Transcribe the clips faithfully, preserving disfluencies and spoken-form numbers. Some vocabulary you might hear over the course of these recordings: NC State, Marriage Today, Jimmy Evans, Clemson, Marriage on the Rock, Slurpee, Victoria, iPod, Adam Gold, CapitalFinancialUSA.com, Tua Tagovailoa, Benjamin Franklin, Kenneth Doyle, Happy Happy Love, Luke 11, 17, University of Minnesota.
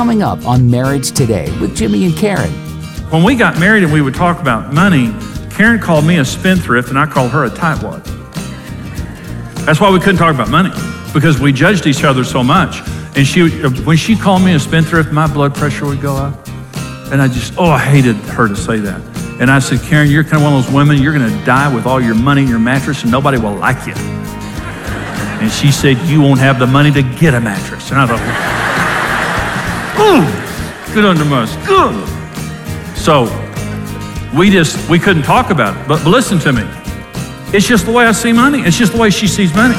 Coming up on Marriage Today with Jimmy and Karen. When we got married and we would talk about money, Karen called me a spendthrift and I called her a tightwad. That's why we couldn't talk about money, because we judged each other so much. And she, when she called me a spendthrift, my blood pressure would go up. And I just, oh, I hated her to say that. And I said, Karen, you're kind of one of those women, you're going to die with all your money in your mattress and nobody will like you. And she said, you won't have the money to get a mattress. And I thought, ooh, good under us, good. So we just, we couldn't talk about it, but, but listen to me. It's just the way I see money. It's just the way she sees money.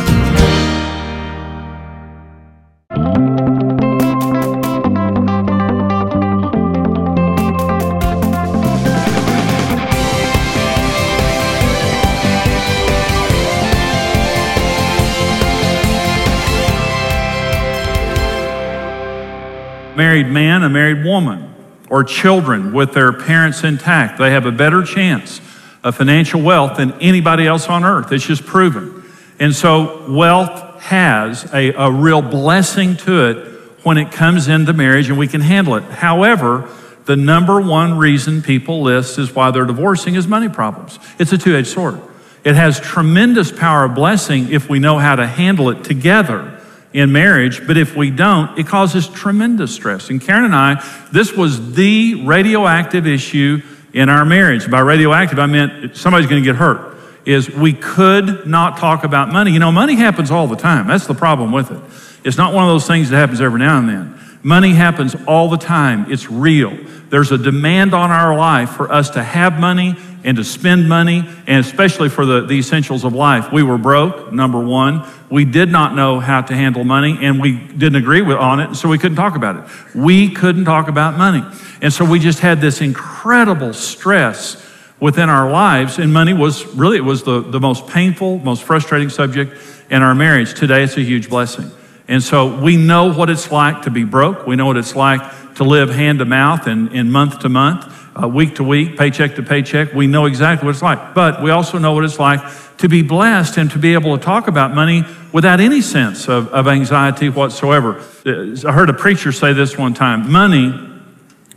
Married man, a married woman, or children with their parents intact, they have a better chance of financial wealth than anybody else on earth. It's just proven. And so wealth has a, a real blessing to it when it comes into marriage and we can handle it. However, the number one reason people list is why they're divorcing is money problems. It's a two-edged sword. It has tremendous power of blessing if we know how to handle it together in marriage, but if we don't, it causes tremendous stress. And Karen and I, this was the radioactive issue in our marriage. By radioactive, I meant somebody's gonna get hurt, is we could not talk about money. You know, money happens all the time. That's the problem with it. It's not one of those things that happens every now and then. Money happens all the time. It's real. There's a demand on our life for us to have money and to spend money, and especially for the, the essentials of life. We were broke, number one. We did not know how to handle money, and we didn't agree with, on it, so we couldn't talk about it. We couldn't talk about money. And so we just had this incredible stress within our lives, and money was really, it was the, the most painful, most frustrating subject in our marriage. Today, it's a huge blessing. And so we know what it's like to be broke. We know what it's like to live hand to mouth and, and month to month. Uh, week to week, paycheck to paycheck, we know exactly what it's like. But we also know what it's like to be blessed and to be able to talk about money without any sense of, of anxiety whatsoever. I heard a preacher say this one time, money,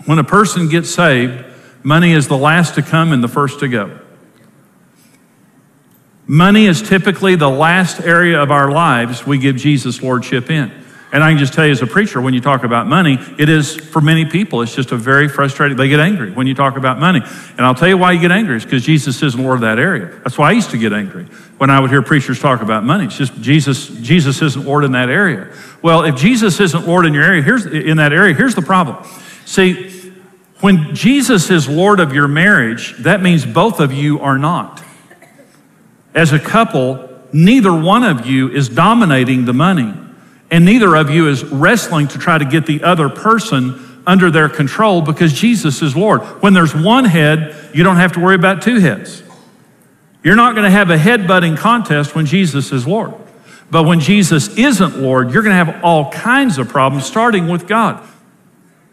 when a person gets saved, money is the last to come and the first to go. Money is typically the last area of our lives we give Jesus lordship in. And I can just tell you as a preacher, when you talk about money, it is, for many people, it's just a very frustrating, they get angry when you talk about money. And I'll tell you why you get angry. It's because Jesus isn't Lord of that area. That's why I used to get angry when I would hear preachers talk about money. It's just Jesus, Jesus isn't Lord in that area. Well, if Jesus isn't Lord in your area, here's, in that area, here's the problem. See, when Jesus is Lord of your marriage, that means both of you are not. As a couple, neither one of you is dominating the money. And neither of you is wrestling to try to get the other person under their control because Jesus is Lord. When there's one head, you don't have to worry about two heads. You're not gonna have a headbutting contest when Jesus is Lord. But when Jesus isn't Lord, you're gonna have all kinds of problems, starting with God.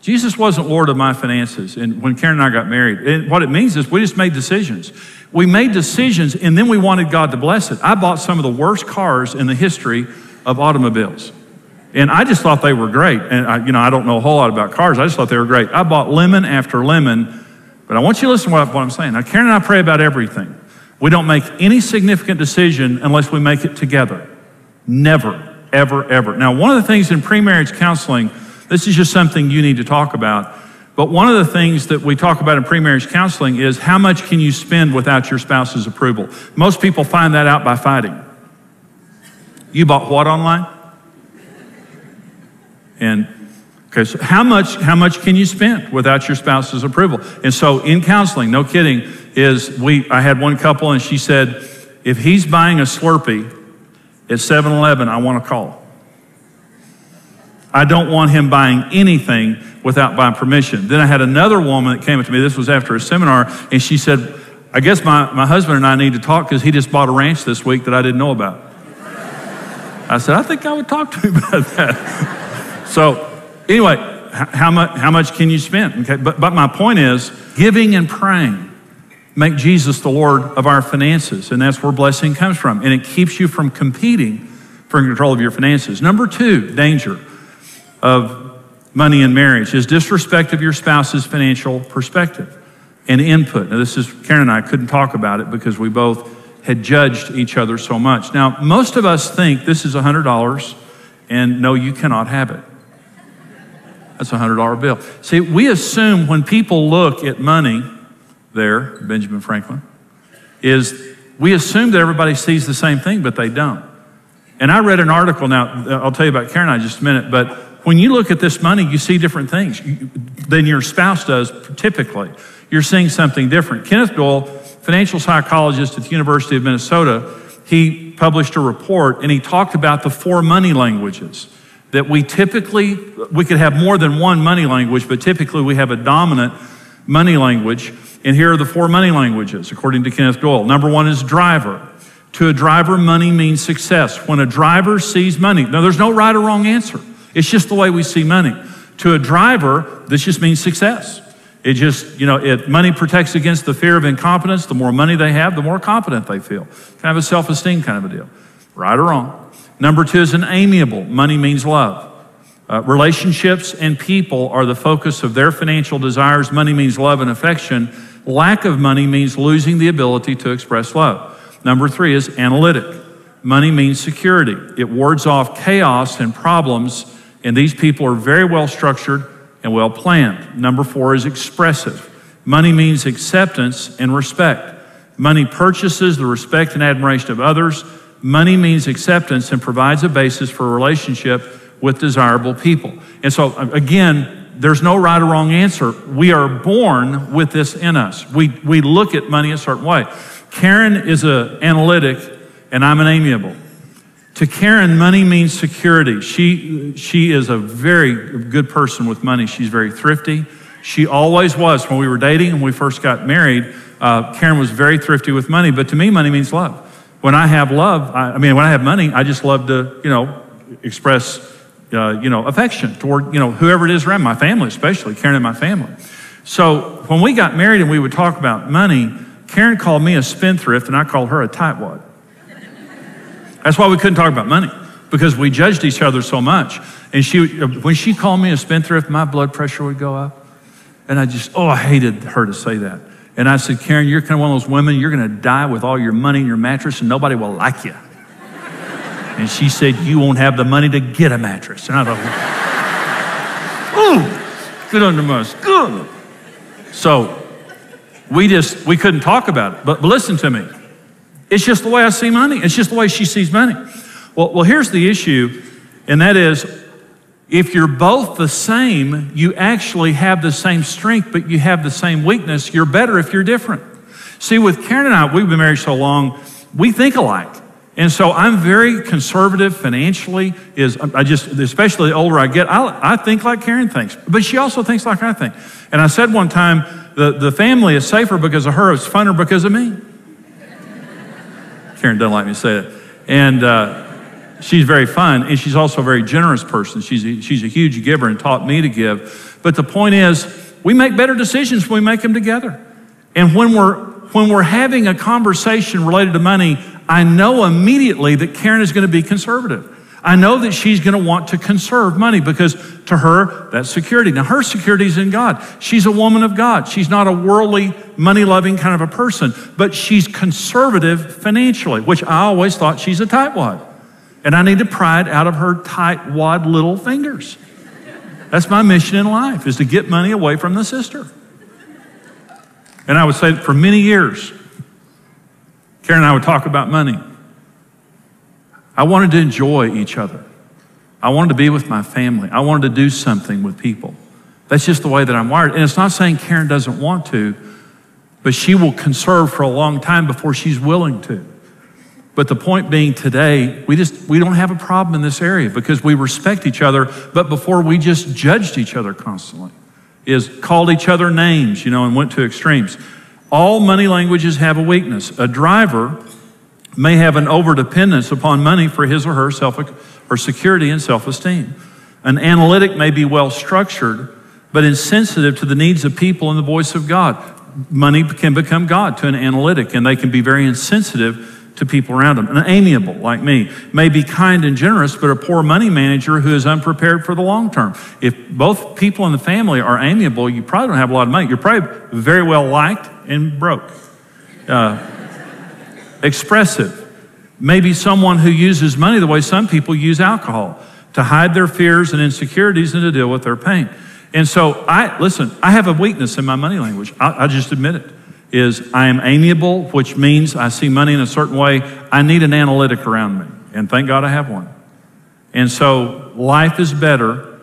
Jesus wasn't Lord of my finances. And when Karen and I got married, and what it means is we just made decisions. We made decisions and then we wanted God to bless it. I bought some of the worst cars in the history of automobiles. And I just thought they were great. And I, you know, I don't know a whole lot about cars. I just thought they were great. I bought lemon after lemon, but I want you to listen to what, what I'm saying. Now, Karen and I pray about everything. We don't make any significant decision unless we make it together. Never, ever, ever. Now, one of the things in premarriage counseling, this is just something you need to talk about, but one of the things that we talk about in premarriage counseling is how much can you spend without your spouse's approval? Most people find that out by fighting. You bought what online? And okay, so how much how much can you spend without your spouse's approval? And so in counseling, no kidding, is we I had one couple and she said, if he's buying a Slurpee at seven eleven, I want to call. I don't want him buying anything without my permission. Then I had another woman that came up to me, this was after a seminar, and she said, I guess my, my husband and I need to talk because he just bought a ranch this week that I didn't know about. I said, I think I would talk to him about that. So anyway, how much, how much can you spend? Okay, but, but my point is giving and praying make Jesus the Lord of our finances, and that's where blessing comes from, and it keeps you from competing for control of your finances. Number two, danger of money in marriage is disrespect of your spouse's financial perspective and input. Now, this is, Karen and I couldn't talk about it because we both had judged each other so much. Now, most of us think this is one hundred dollars and no, you cannot have it. That's a one hundred dollar bill. See, we assume when people look at money there, Benjamin Franklin, is we assume that everybody sees the same thing, but they don't. And I read an article, now I'll tell you about Karen and I just a minute, but when you look at this money, you see different things than your spouse does typically. You're seeing something different. Kenneth Doyle, financial psychologist at the University of Minnesota, he published a report and he talked about the four money languages that we typically, we could have more than one money language, but typically we have a dominant money language. And here are the four money languages, according to Kenneth Doyle. Number one is driver. To a driver, money means success. When a driver sees money, now there's no right or wrong answer. It's just the way we see money. To a driver, this just means success. It just, you know, it, money protects against the fear of incompetence. The more money they have, the more confident they feel. Kind of a self-esteem kind of a deal. Right or wrong. Number two is an amiable. Money means love. Uh, relationships and people are the focus of their financial desires. Money means love and affection. Lack of money means losing the ability to express love. Number three is analytic. Money means security. It wards off chaos and problems, and these people are very well structured and well planned. Number four is expressive. Money means acceptance and respect. Money purchases the respect and admiration of others. Money means acceptance and provides a basis for a relationship with desirable people. And so again, there's no right or wrong answer. We are born with this in us. We, we look at money a certain way. Karen is an analytic and I'm an amiable. To Karen, money means security. She, she is a very good person with money. She's very thrifty. She always was. When we were dating and we first got married, uh, Karen was very thrifty with money. But to me, money means love. When I have love, I, I mean, when I have money, I just love to, you know, express, uh, you know, affection toward, you know, whoever it is around, my family especially, Karen and my family. So when we got married and we would talk about money, Karen called me a spendthrift and I called her a tightwad. That's why we couldn't talk about money, because we judged each other so much. And she, when she called me a spendthrift, my blood pressure would go up. And I just, oh, I hated her to say that. And I said, Karen, you're kind of one of those women, you're gonna die with all your money in your mattress and nobody will like you. And she said, you won't have the money to get a mattress. And I thought, ooh, good under my skin. So we just, we couldn't talk about it, but, but listen to me. It's just the way I see money. It's just the way she sees money. Well, well, here's the issue, and that is, if you're both the same, you actually have the same strength, but you have the same weakness. You're better if you're different. See, with Karen and I, we've been married so long, we think alike. And so I'm very conservative financially, is I just, especially the older I get, I, I think like Karen thinks, but she also thinks like I think. And I said one time, the, the family is safer because of her, it's funner because of me. Karen doesn't like me to say that. And uh, she's very fun, and she's also a very generous person. She's a, she's a huge giver and taught me to give. But the point is, we make better decisions when we make them together. And when we're, when we're having a conversation related to money, I know immediately that Karen is gonna be conservative. I know that she's gonna want to conserve money because to her, that's security. Now her security is in God. She's a woman of God. She's not a worldly, money-loving kind of a person, but she's conservative financially, which I always thought she's a tightwad. And I need to pry it out of her tightwad little fingers. That's my mission in life, is to get money away from the sister. And I would say that for many years, Karen and I would talk about money. I wanted to enjoy each other. I wanted to be with my family. I wanted to do something with people. That's just the way that I'm wired. And it's not saying Karen doesn't want to, but she will conserve for a long time before she's willing to. But the point being today, we just, we don't have a problem in this area because we respect each other, but before we just judged each other constantly, is called each other names, you know, and went to extremes. All money languages have a weakness. A driver may have an overdependence upon money for his or her self or security and self-esteem. An analytic may be well-structured, but insensitive to the needs of people and the voice of God. Money can become God to an analytic, and they can be very insensitive to people around them. An amiable, like me, may be kind and generous, but a poor money manager who is unprepared for the long term. If both people in the family are amiable, you probably don't have a lot of money. You're probably very well liked and broke. Uh, expressive. Maybe someone who uses money the way some people use alcohol, to hide their fears and insecurities and to deal with their pain. And so, I listen, I have a weakness in my money language. I, I just admit it, is I am amiable, which means I see money in a certain way. I need an analytic around me, and thank God I have one. And so life is better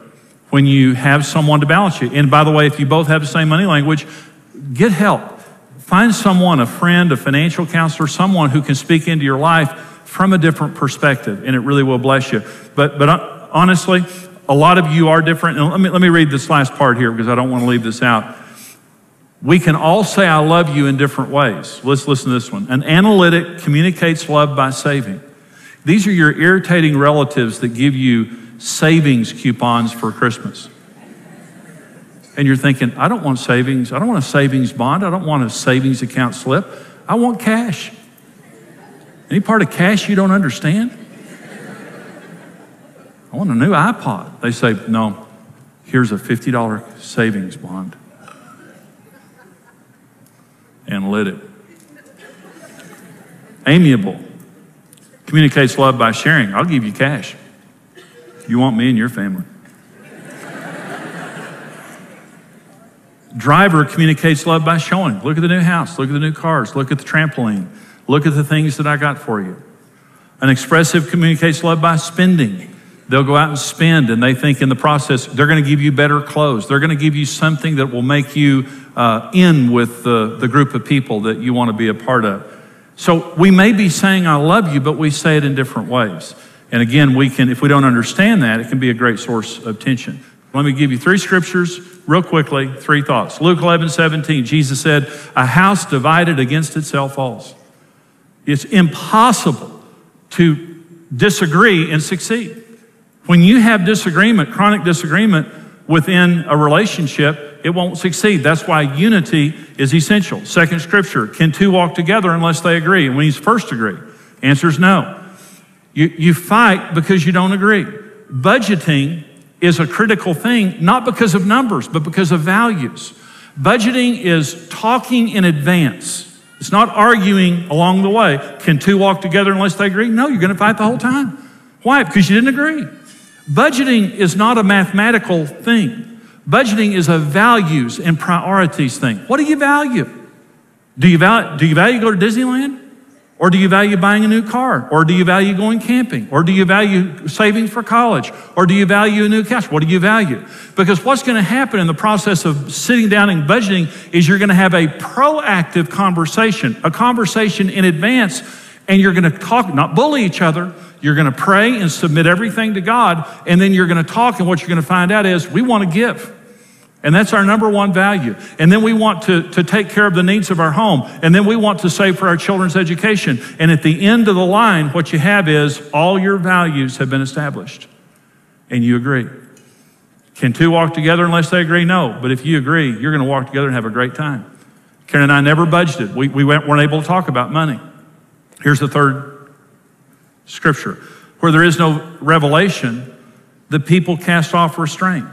when you have someone to balance you. And by the way, if you both have the same money language, get help. Find someone, a friend, a financial counselor, someone who can speak into your life from a different perspective, and it really will bless you. But, but honestly, a lot of you are different. And let me, let me read this last part here because I don't want to leave this out. We can all say I love you in different ways. Let's listen to this one. An analytic communicates love by saving. These are your irritating relatives that give you savings coupons for Christmas. And you're thinking, I don't want savings. I don't want a savings bond. I don't want a savings account slip. I want cash. Any part of cash you don't understand? I want a new iPod. They say, no, here's a fifty dollar savings bond. Analytic. Amiable. Communicates love by sharing. I'll give you cash. You want me and your family. Driver communicates love by showing. Look at the new house. Look at the new cars. Look at the trampoline. Look at the things that I got for you. An expressive communicates love by spending. They'll go out and spend, and they think in the process, they're going to give you better clothes. They're going to give you something that will make you uh, in with the, the group of people that you want to be a part of. So we may be saying, I love you, but we say it in different ways. And again, we can, if we don't understand that, it can be a great source of tension. Let me give you three scriptures real quickly, three thoughts. Luke eleven, seventeen, Jesus said, a house divided against itself falls. It's impossible to disagree and succeed. When you have disagreement, chronic disagreement within a relationship, it won't succeed. That's why unity is essential. Second scripture, can two walk together unless they agree? And when you first agree, answer is no. You, you fight because you don't agree. Budgeting is a critical thing, not because of numbers, but because of values. Budgeting is talking in advance. It's not arguing along the way. Can two walk together unless they agree? No, you're going to fight the whole time. Why? Because you didn't agree. Budgeting is not a mathematical thing. Budgeting is a values and priorities thing. What do you value? Do you value, do you value go to Disneyland? Or do you value buying a new car? Or do you value going camping? Or do you value saving for college? Or do you value a new couch? What do you value? Because what's going to happen in the process of sitting down and budgeting is you're going to have a proactive conversation, a conversation in advance, and you're going to talk, not bully each other. You're going to pray and submit everything to God, and then you're going to talk, and what you're going to find out is we want to give. And that's our number one value. And then we want to, to take care of the needs of our home, and then we want to save for our children's education. And at the end of the line, what you have is all your values have been established, and you agree. Can two walk together unless they agree? No, but if you agree, you're going to walk together and have a great time. Karen and I never budgeted. We, we weren't able to talk about money. Here's the third scripture. Where there is no revelation, the people cast off restraint.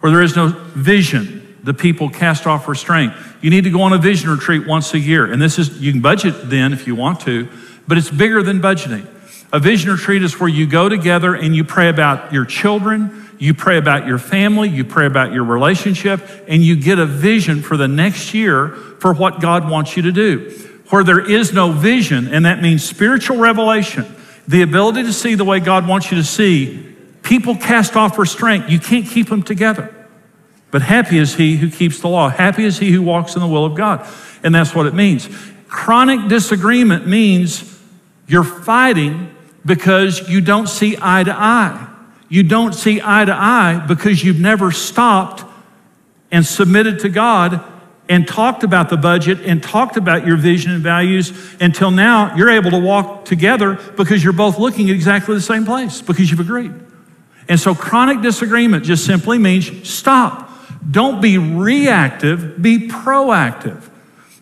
Where there is no vision, the people cast off restraint. You need to go on a vision retreat once a year. And this is, you can budget then if you want to, but it's bigger than budgeting. A vision retreat is where you go together and you pray about your children, you pray about your family, you pray about your relationship, and you get a vision for the next year for what God wants you to do. Where there is no vision, and that means spiritual revelation, the ability to see the way God wants you to see, people cast off restraint. You can't keep them together. But happy is he who keeps the law. Happy is he who walks in the will of God. And that's what it means. Chronic disagreement means you're fighting because you don't see eye to eye. You don't see eye to eye because you've never stopped and submitted to God and talked about the budget and talked about your vision and values until now you're able to walk together because you're both looking at exactly the same place because you've agreed. And so chronic disagreement just simply means stop. Don't be reactive, be proactive.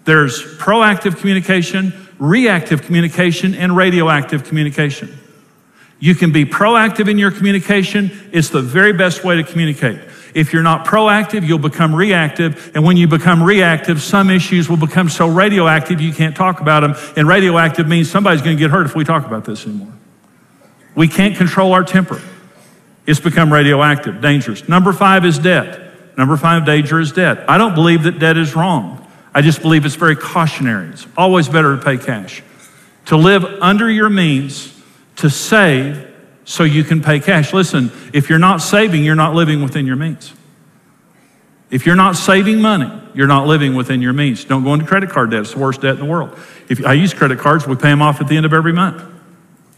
There's proactive communication, reactive communication and radioactive communication. You can be proactive in your communication. It's the very best way to communicate. If you're not proactive, you'll become reactive. And when you become reactive, some issues will become so radioactive you can't talk about them. And radioactive means somebody's going to get hurt if we talk about this anymore. We can't control our temper. It's become radioactive, dangerous. Number five is debt. Number five danger is debt. I don't believe that debt is wrong. I just believe it's very cautionary. It's always better to pay cash. To live under your means, to save so you can pay cash. Listen, if you're not saving, you're not living within your means. If you're not saving money, you're not living within your means. Don't go into credit card debt. It's the worst debt in the world. If I use credit cards, we pay them off at the end of every month.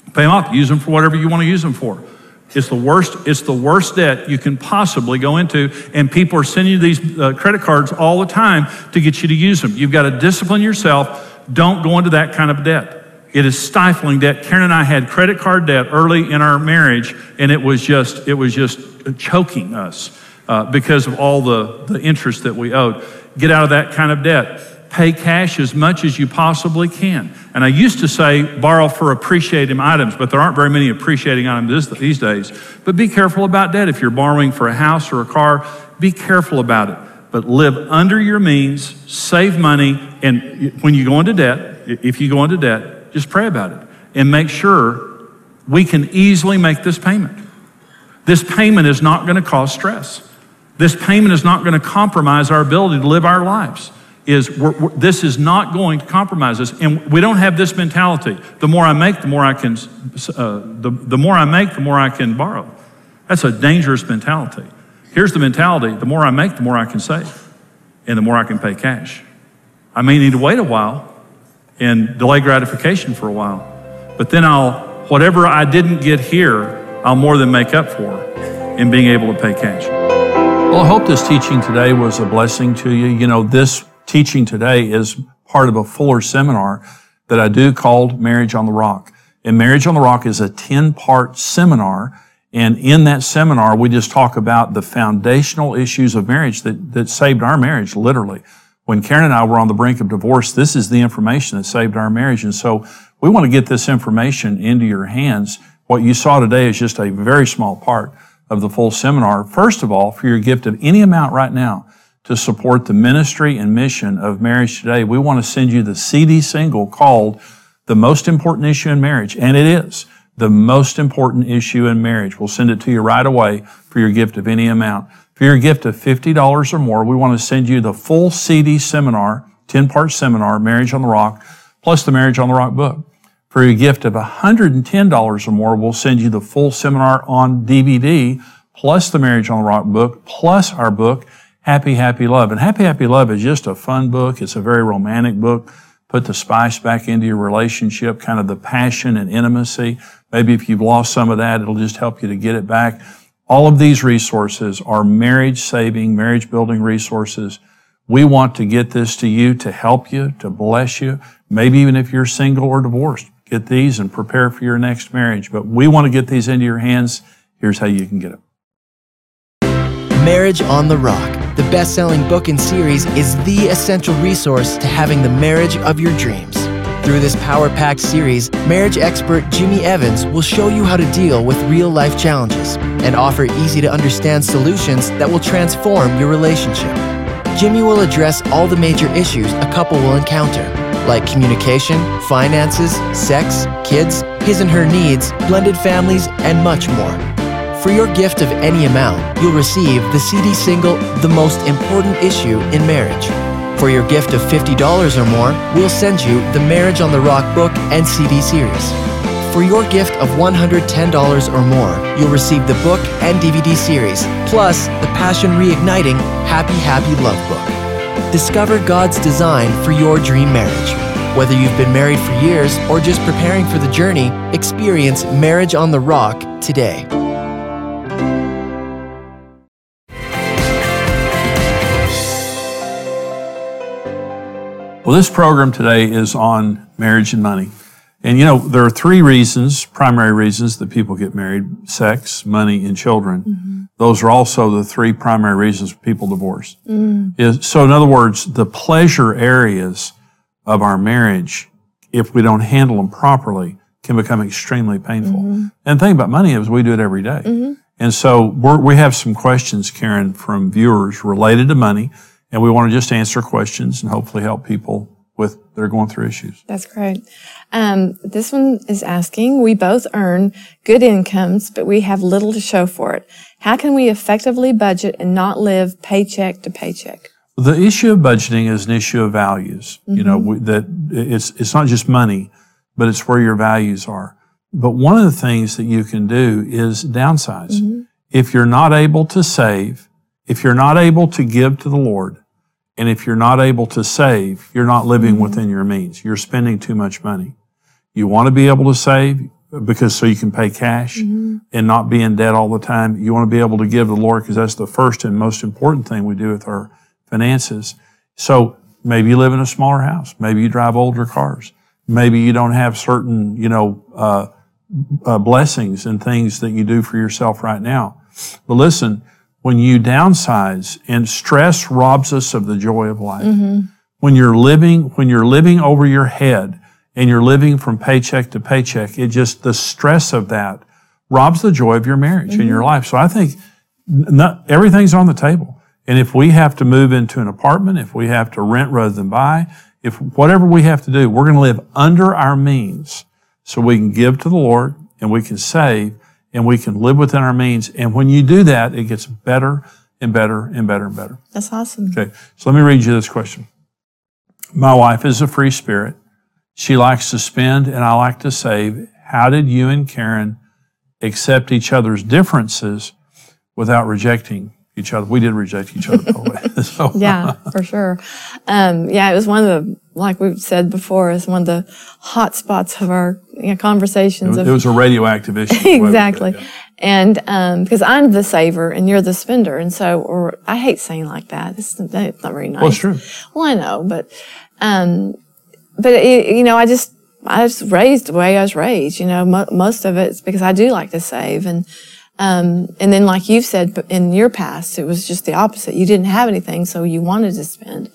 Pay them off. Use them for whatever you want to use them for. It's the worst, it's the worst debt you can possibly go into, and people are sending you these uh, credit cards all the time to get you to use them. You've got to discipline yourself. Don't go into that kind of debt. It is stifling debt. Karen and I had credit card debt early in our marriage, and it was just it was just choking us uh, because of all the, the interest that we owed. Get out of that kind of debt. Pay cash as much as you possibly can. And I used to say borrow for appreciating items, but there aren't very many appreciating items this, these days. But be careful about debt. If you're borrowing for a house or a car, be careful about it. But live under your means, save money, and when you go into debt, if you go into debt, just pray about it and make sure we can easily make this payment. This payment is not going to cause stress. This payment is not going to compromise our ability to live our lives. Is we're, we're, this is not going to compromise us, and we don't have this mentality. The more I make, the more I can. Uh, the the more I make, the more I can borrow. That's a dangerous mentality. Here's the mentality: the more I make, the more I can save, and the more I can pay cash. I may need to wait a while and delay gratification for a while, but then I'll whatever I didn't get here, I'll more than make up for in being able to pay cash. Well, I hope this teaching today was a blessing to you. You know this. Teaching today is part of a fuller seminar that I do called Marriage on the Rock. And Marriage on the Rock is a ten-part seminar. And in that seminar, we just talk about the foundational issues of marriage that, that saved our marriage, literally. When Karen and I were on the brink of divorce, this is the information that saved our marriage. And so we want to get this information into your hands. What you saw today is just a very small part of the full seminar. First of all, for your gift of any amount right now, to support the ministry and mission of Marriage Today, we want to send you the C D single called The Most Important Issue in Marriage. And it is The Most Important Issue in Marriage. We'll send it to you right away for your gift of any amount. For your gift of fifty dollars or more, we want to send you the full C D seminar, ten-part seminar, Marriage on the Rock, plus the Marriage on the Rock book. For your gift of one hundred ten dollars or more, we'll send you the full seminar on D V D, plus the Marriage on the Rock book, plus our book, Happy, Happy Love. And Happy, Happy Love is just a fun book. It's a very romantic book. Put the spice back into your relationship, kind of the passion and intimacy. Maybe if you've lost some of that, it'll just help you to get it back. All of these resources are marriage-saving, marriage-building resources. We want to get this to you to help you, to bless you. Maybe even if you're single or divorced, get these and prepare for your next marriage. But we want to get these into your hands. Here's how you can get them. Marriage on the Rock, the best-selling book and series, is the essential resource to having the marriage of your dreams. Through this power-packed series, marriage expert Jimmy Evans will show you how to deal with real-life challenges and offer easy-to-understand solutions that will transform your relationship. Jimmy will address all the major issues a couple will encounter, like communication, finances, sex, kids, his and her needs, blended families, and much more. For your gift of any amount, you'll receive the C D single, The Most Important Issue in Marriage. For your gift of fifty dollars or more, we'll send you the Marriage on the Rock book and C D series. For your gift of one hundred ten dollars or more, you'll receive the book and D V D series, plus the passion-reigniting Happy, Happy Love book. Discover God's design for your dream marriage. Whether you've been married for years or just preparing for the journey, experience Marriage on the Rock today. Well, this program today is on marriage and money. And you know, there are three reasons, primary reasons that people get married: sex, money, and children. Mm-hmm. Those are also the three primary reasons people divorce. Mm. So in other words, the pleasure areas of our marriage if we don't handle them properly, can become extremely painful. Mm-hmm. And the thing about money is we do it every day. Mm-hmm. And so we're, we have some questions, Karen, from viewers related to money, and we want to just answer questions and hopefully help people with they're going through issues. That's correct. Um, this one is asking, we both earn good incomes, but we have little to show for it. How can we effectively budget and not live paycheck to paycheck? The issue of budgeting is an issue of values. Mm-hmm. You know, we, that it's it's not just money, but it's where your values are. But one of the things that you can do is downsize. Mm-hmm. If you're not able to save, if you're not able to give to the Lord, and if you're not able to save, you're not living mm-hmm. within your means. You're spending too much money. You want to be able to save because so you can pay cash mm-hmm. and not be in debt all the time. You want to be able to give to the Lord because that's the first and most important thing we do with our finances. So maybe you live in a smaller house. Maybe you drive older cars. Maybe you don't have certain, you know, uh, uh blessings and things that you do for yourself right now. But listen, when you downsize, and stress robs us of the joy of life. Mm-hmm. When you're living, when you're living over your head and you're living from paycheck to paycheck, it just, the stress of that robs the joy of your marriage mm-hmm. and your life. So I think not, everything's on the table. And if we have to move into an apartment, if we have to rent rather than buy, if whatever we have to do, we're going to live under our means so we can give to the Lord and we can save and we can live within our means. And when you do that, it gets better and better and better and better. That's awesome. Okay, so let me read you this question. My wife is a free spirit. She likes to spend and I like to save. How did you and Karen accept each other's differences without rejecting each other? We did reject each other, by the way. So. Yeah, for sure. Um, yeah, it was one of the, like we've said before, it's one of the hot spots of our you know, conversations. It, of, it was a radioactive issue. Exactly. It, yeah. And, um, because I'm the saver and you're the spender. And so, or I hate saying like that. It's, it's not very nice. Well, it's true. Well, I know, but, um, but it, you know, I just, I was raised the way I was raised, you know, mo- most of it's because I do like to save and, Um, and then like you've said, in your past, it was just the opposite. You didn't have anything, so you wanted to spend.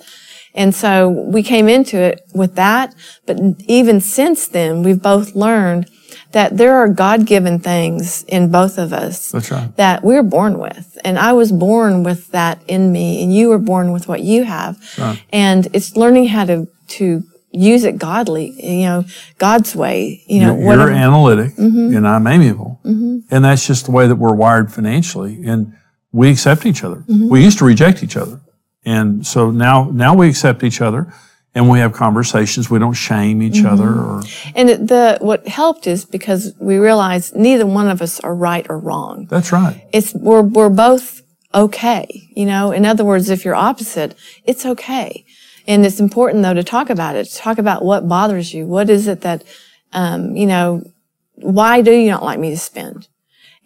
And so we came into it with that. But even since then, we've both learned that there are God-given things in both of us That's right. that we're born with. And I was born with that in me, and you were born with what you have. Right. And it's learning how to, to use it godly, you know, God's way. You know, you're, you're analytic, mm-hmm. and I'm amiable, mm-hmm. and that's just the way that we're wired financially. And we accept each other. Mm-hmm. We used to reject each other, and so now, now we accept each other, and we have conversations. We don't shame each mm-hmm. other. Or and the what helped is because we realized neither one of us are right or wrong. That's right. It's we're we're both okay. You know, in other words, if you're opposite, it's okay. And it's important, though, to talk about it, to talk about what bothers you. What is it that, um, you know, why do you not like me to spend?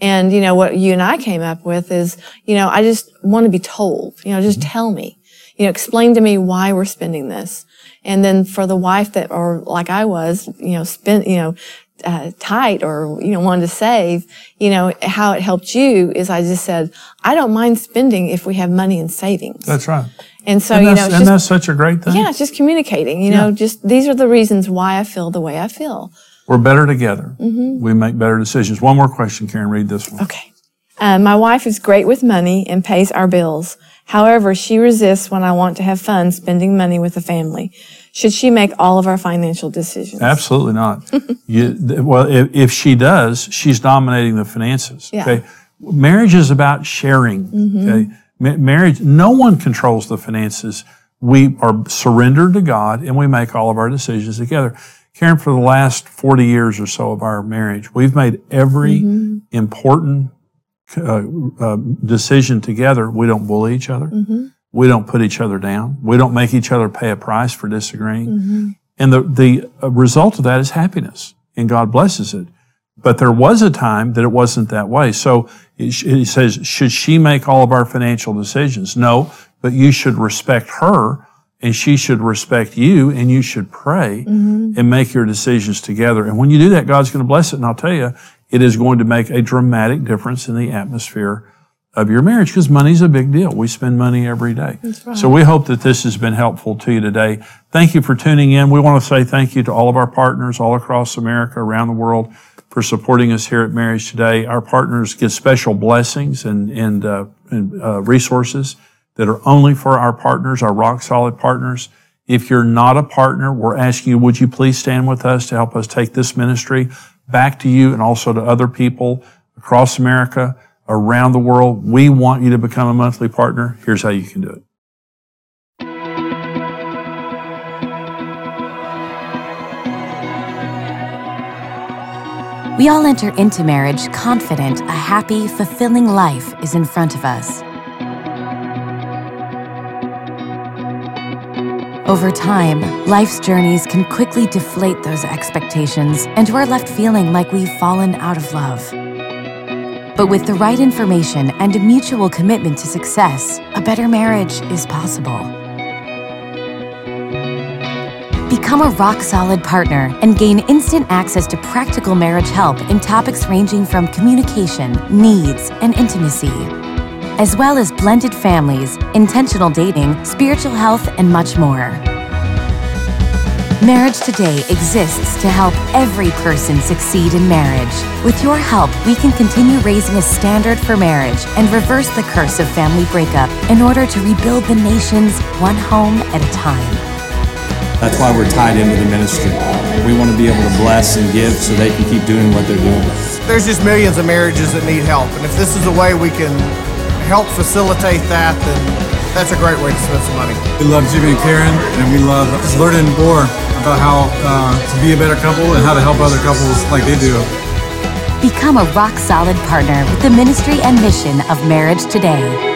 And, you know, what you and I came up with is, you know, I just want to be told, you know, just tell me, you know, explain to me why we're spending this. And then for the wife that, or like I was, you know, spent, you know, uh, tight or, you know, wanted to save, you know, how it helped you is I just said, I don't mind spending if we have money in savings. That's right. And so, and you know, it's and just, that's such a great thing. Yeah, it's just communicating, you yeah. know, just these are the reasons why I feel the way I feel. We're better together. Mm-hmm. We make better decisions. One more question, Karen, read this one. Okay. Uh, my wife is great with money and pays our bills. However, she resists when I want to have fun spending money with the family. Should she make all of our financial decisions? Absolutely not. you, well, if, if she does, she's dominating the finances. Yeah. Okay. Marriage is about sharing. Mm-hmm. Okay. Marriage, no one controls the finances. We are surrendered to God and we make all of our decisions together. Karen, for the last forty years or so of our marriage, we've made every mm-hmm. important uh, uh, decision together. We don't bully each other. Mm-hmm. We don't put each other down. We don't make each other pay a price for disagreeing. Mm-hmm. And the, the result of that is happiness, and God blesses it. But there was a time that it wasn't that way. So he says, should she make all of our financial decisions? No, but you should respect her and she should respect you and you should pray mm-hmm. and make your decisions together. And when you do that, God's going to bless it. And I'll tell you, it is going to make a dramatic difference in the atmosphere of your marriage, because money's a big deal. We spend money every day. That's right. So we hope that this has been helpful to you today. Thank you for tuning in. We want to say thank you to all of our partners all across America, around the world, for supporting us here at Marriage Today. Our partners get special blessings and, and, uh, and uh, resources that are only for our partners, our rock-solid partners. If you're not a partner, we're asking you, would you please stand with us to help us take this ministry back to you and also to other people across America, around the world. We want you to become a monthly partner. Here's how you can do it. We all enter into marriage confident a happy, fulfilling life is in front of us. Over time, life's journeys can quickly deflate those expectations, and we're left feeling like we've fallen out of love. But with the right information and a mutual commitment to success, a better marriage is possible. Become a rock-solid partner and gain instant access to practical marriage help in topics ranging from communication, needs, and intimacy, as well as blended families, intentional dating, spiritual health, and much more. Marriage Today exists to help every person succeed in marriage. With your help, we can continue raising a standard for marriage and reverse the curse of family breakup in order to rebuild the nation's one home at a time. That's why we're tied into the ministry. We want to be able to bless and give so they can keep doing what they're doing. There's just millions of marriages that need help, and if this is the way we can help facilitate that, then that's a great way to spend some money. We love Jimmy and Karen, and we love learning more about how uh, to be a better couple and how to help other couples like they do. Become a rock-solid partner with the ministry and mission of Marriage Today.